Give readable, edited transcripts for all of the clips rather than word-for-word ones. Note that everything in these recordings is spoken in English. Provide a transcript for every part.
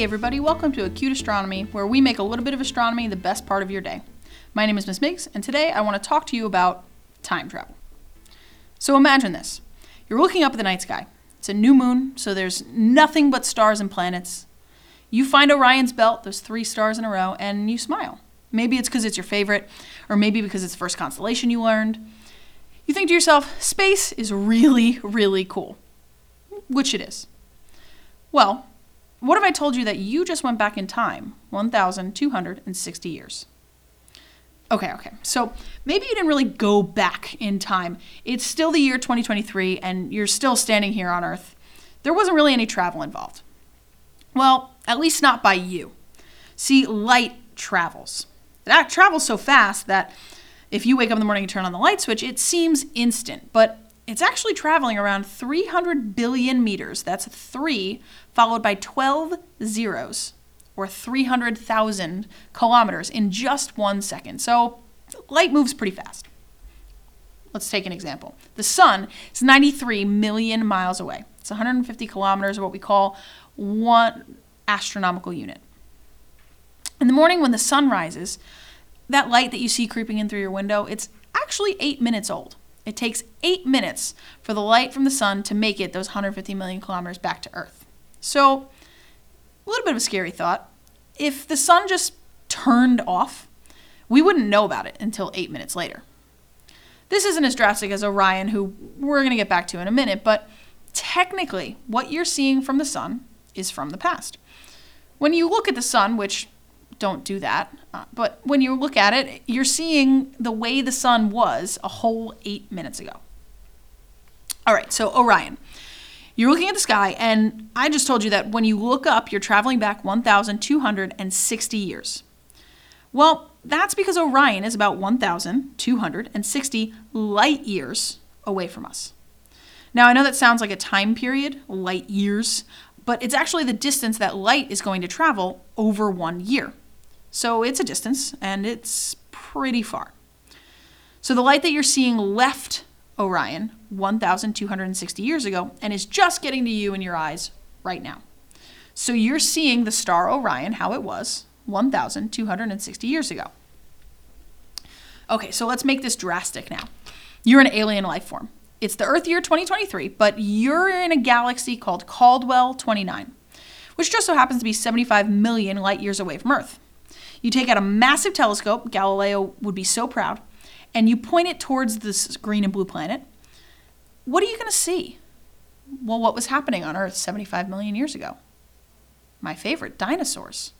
Hey everybody, welcome to Acute Astronomy, where we make a little bit of astronomy the best part of your day. My name is Miss Miggs, and today I want to talk to you about time travel. So imagine this. You're looking up at the night sky. It's a new moon, so there's nothing but stars and planets. You find Orion's belt, those 3 stars in a row, and you smile. Maybe it's because it's your favorite, or maybe because it's the first constellation you learned. You think to yourself, space is really, really cool, which it is. Well, what if I told you that you just went back in time 1,260 years? Okay, so maybe you didn't really go back in time. It's still the year 2023, and you're still standing here on Earth. There wasn't really any travel involved. Well, at least not by you. See, light travels. That travels so fast that if you wake up in the morning and turn on the light switch, it seems instant, but it's actually traveling around 300 billion meters. That's 3 followed by 12 zeros, or 300,000 kilometers in just 1 second. So light moves pretty fast. Let's take an example. The sun is 93 million miles away. It's 150 kilometers, or what we call 1 astronomical unit. In the morning when the sun rises, that light that you see creeping in through your window, it's actually 8 minutes old. It takes 8 minutes for the light from the sun to make it those 150 million kilometers back to Earth. So a little bit of a scary thought. If the sun just turned off, we wouldn't know about it until 8 minutes later. This isn't as drastic as Orion, who we're going to get back to in a minute, but technically what you're seeing from the sun is from the past. When you look at the sun, which don't do that, but when you look at it, you're seeing the way the sun was a whole 8 minutes ago. All right, so Orion. You're looking at the sky, and I just told you that when you look up, you're traveling back 1,260 years. Well, that's because Orion is about 1,260 light years away from us. Now, I know that sounds like a time period, light years, but it's actually the distance that light is going to travel over 1 year. So it's a distance, and it's pretty far. So the light that you're seeing left Orion 1,260 years ago and is just getting to you in your eyes right now. So you're seeing the star Orion how it was 1,260 years ago. Okay, so let's make this drastic now. You're an alien life form. It's the Earth year 2023, but you're in a galaxy called Caldwell 29, which just so happens to be 75 million light years away from Earth. You take out a massive telescope, Galileo would be so proud, and you point it towards this green and blue planet. What are you going to see? Well, what was happening on Earth 75 million years ago? My favorite, dinosaurs.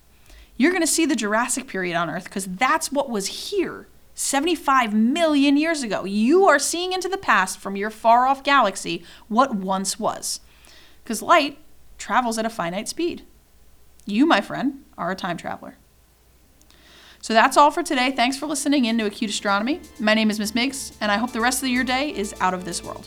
You're going to see the Jurassic period on Earth because that's what was here 75 million years ago. You are seeing into the past from your far-off galaxy what once was, because light travels at a finite speed. You, my friend, are a time traveler. So that's all for today. Thanks for listening in to Acute Astronomy. My name is Miss Miggs, and I hope the rest of your day is out of this world.